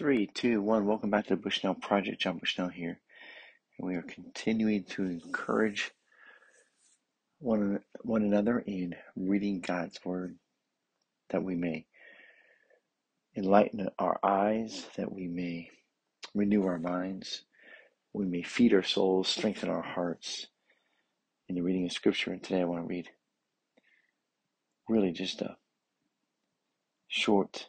3, 2, 1. Welcome back to the Bushnell Project. John Bushnell here, and we are continuing to encourage one another in reading God's Word, that we may enlighten our eyes, that we may renew our minds, we may feed our souls, strengthen our hearts in the reading of Scripture. And today I want to read really just a short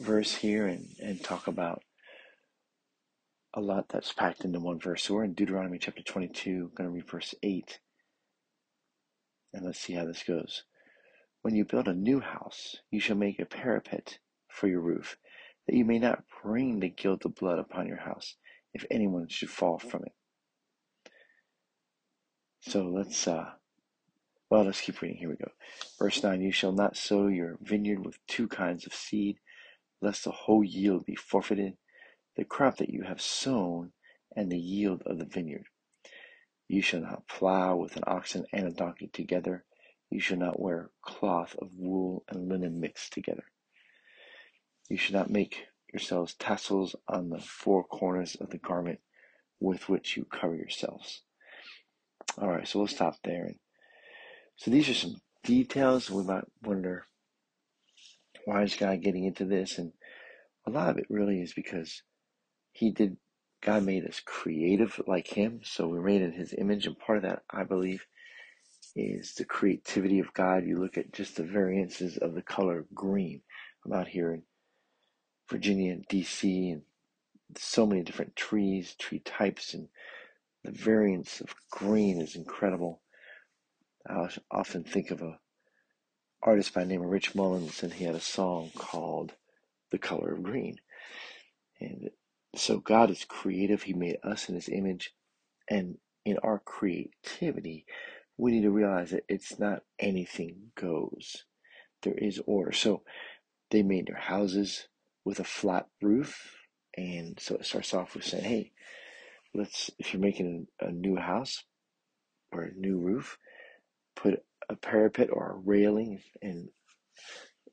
verse here and talk about a lot that's packed into one verse. So we're in Deuteronomy chapter 22, going to read verse 8. And let's see how this goes. When you build a new house, you shall make a parapet for your roof, that you may not bring the guilt of blood upon your house, if anyone should fall from it. So let's keep reading. Here we go. Verse 9, you shall not sow your vineyard with two kinds of seed, lest the whole yield be forfeited, the crop that you have sown and the yield of the vineyard. You shall not plow with an oxen and a donkey together. You shall not wear cloth of wool and linen mixed together. You shall not make yourselves tassels on the four corners of the garment with which you cover yourselves. All right, so we'll stop there. So these are some details. We might wonder, why is God getting into this? And a lot of it really is because God made us creative like him, so we're made in his image, and part of that, I believe, is the creativity of God. You look at just the variances of the color green. I'm out here in Virginia and D.C., and so many different trees, tree types, and the variance of green is incredible. I often think of an artist by the name of Rich Mullins, and he had a song called The Color of Green. And so God is creative. He made us in his image. And in our creativity, we need to realize that it's not anything goes. There is order. So they made their houses with a flat roof. And so it starts off with saying, hey, if you're making a new house or a new roof, put a parapet or a railing, and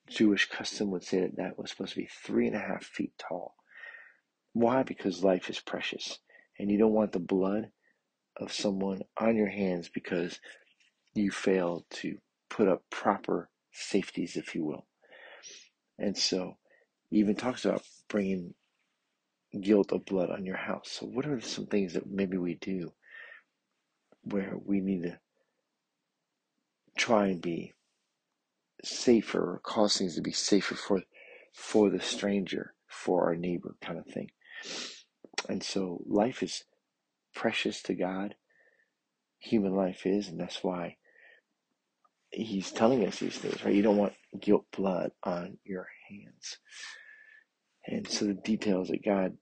Jewish custom would say that was supposed to be 3.5 feet tall. Why? Because life is precious, and you don't want the blood of someone on your hands because you failed to put up proper safeties, if you will. And so he even talks about bringing guilt of blood on your house. So what are some things that maybe we do where we need to try and be safer, or cause things to be safer for the stranger, for our neighbor, kind of thing? And so life is precious to God. Human life is, and that's why he's telling us these things, right? You don't want guilt blood on your hands. And so the details that God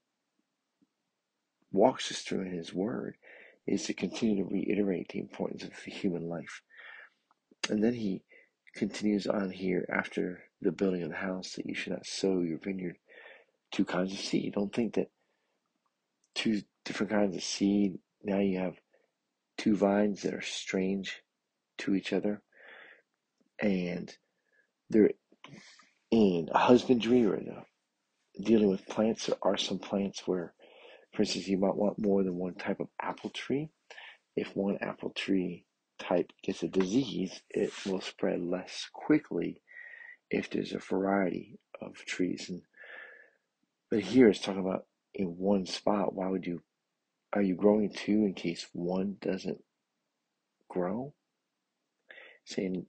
walks us through in his word is to continue to reiterate the importance of the human life. And then he continues on here after the building of the house that you should not sow your vineyard two kinds of seed. Don't think that two different kinds of seed, now you have two vines that are strange to each other, and they're in husbandry or dealing with plants. There are some plants where, for instance, you might want more than one type of apple tree. If one apple tree type gets a disease, it will spread less quickly if there's a variety of trees. But here it's talking about in one spot. Why are you growing two in case one doesn't grow? Saying,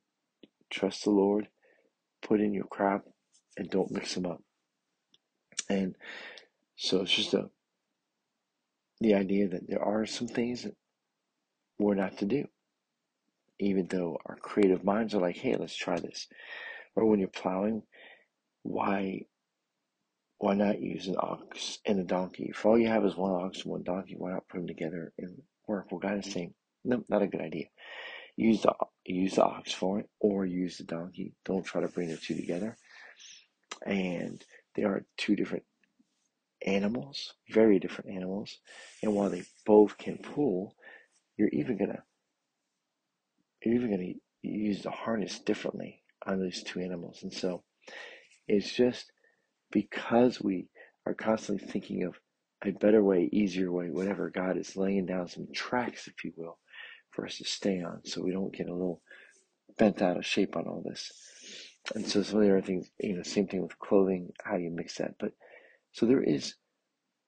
trust the Lord, put in your crop, and don't mix them up. And so it's just the idea that there are some things that we're not to do, even though our creative minds are like, hey, let's try this. Or when you're plowing, why not use an ox and a donkey? If all you have is one ox and one donkey, why not put them together and work? Well, God is saying, no, not a good idea. Use the ox for it, or use the donkey. Don't try to bring the two together. And they are two different animals, very different animals. And while they both can pull, you're even going to use the harness differently on these two animals. And so it's just because we are constantly thinking of a better way, easier way, whatever, God is laying down some tracks, if you will, for us to stay on so we don't get a little bent out of shape on all this. And so some of the other things, same thing with clothing, how do you mix that? But so there is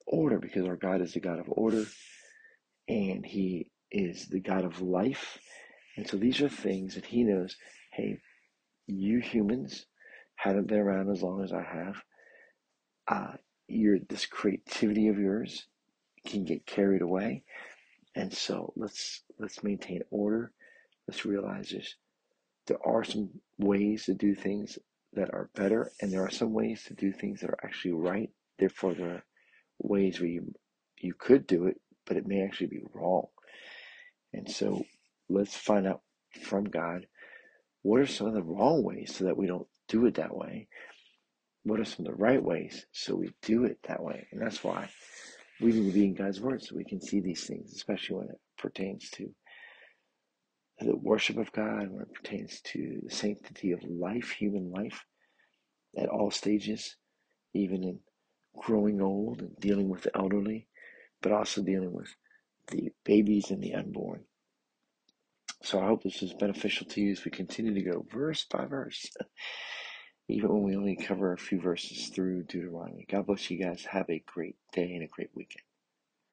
order, because our God is the God of order, and He is the God of life. And so these are things that He knows, hey, you humans haven't been around as long as I have. This creativity of yours can get carried away. And so let's maintain order. Let's realize there are some ways to do things that are better, and there are some ways to do things that are actually right. Therefore, there are ways where you could do it, but it may actually be wrong. And so let's find out from God, what are some of the wrong ways so that we don't do it that way? What are some of the right ways so we do it that way? And that's why we need to be in God's Word so we can see these things, especially when it pertains to the worship of God, when it pertains to the sanctity of life, human life, at all stages, even in growing old and dealing with the elderly, but also dealing with the babies and the unborn. So I hope this is beneficial to you as we continue to go verse by verse, even when we only cover a few verses through Deuteronomy. God bless you guys. Have a great day and a great weekend.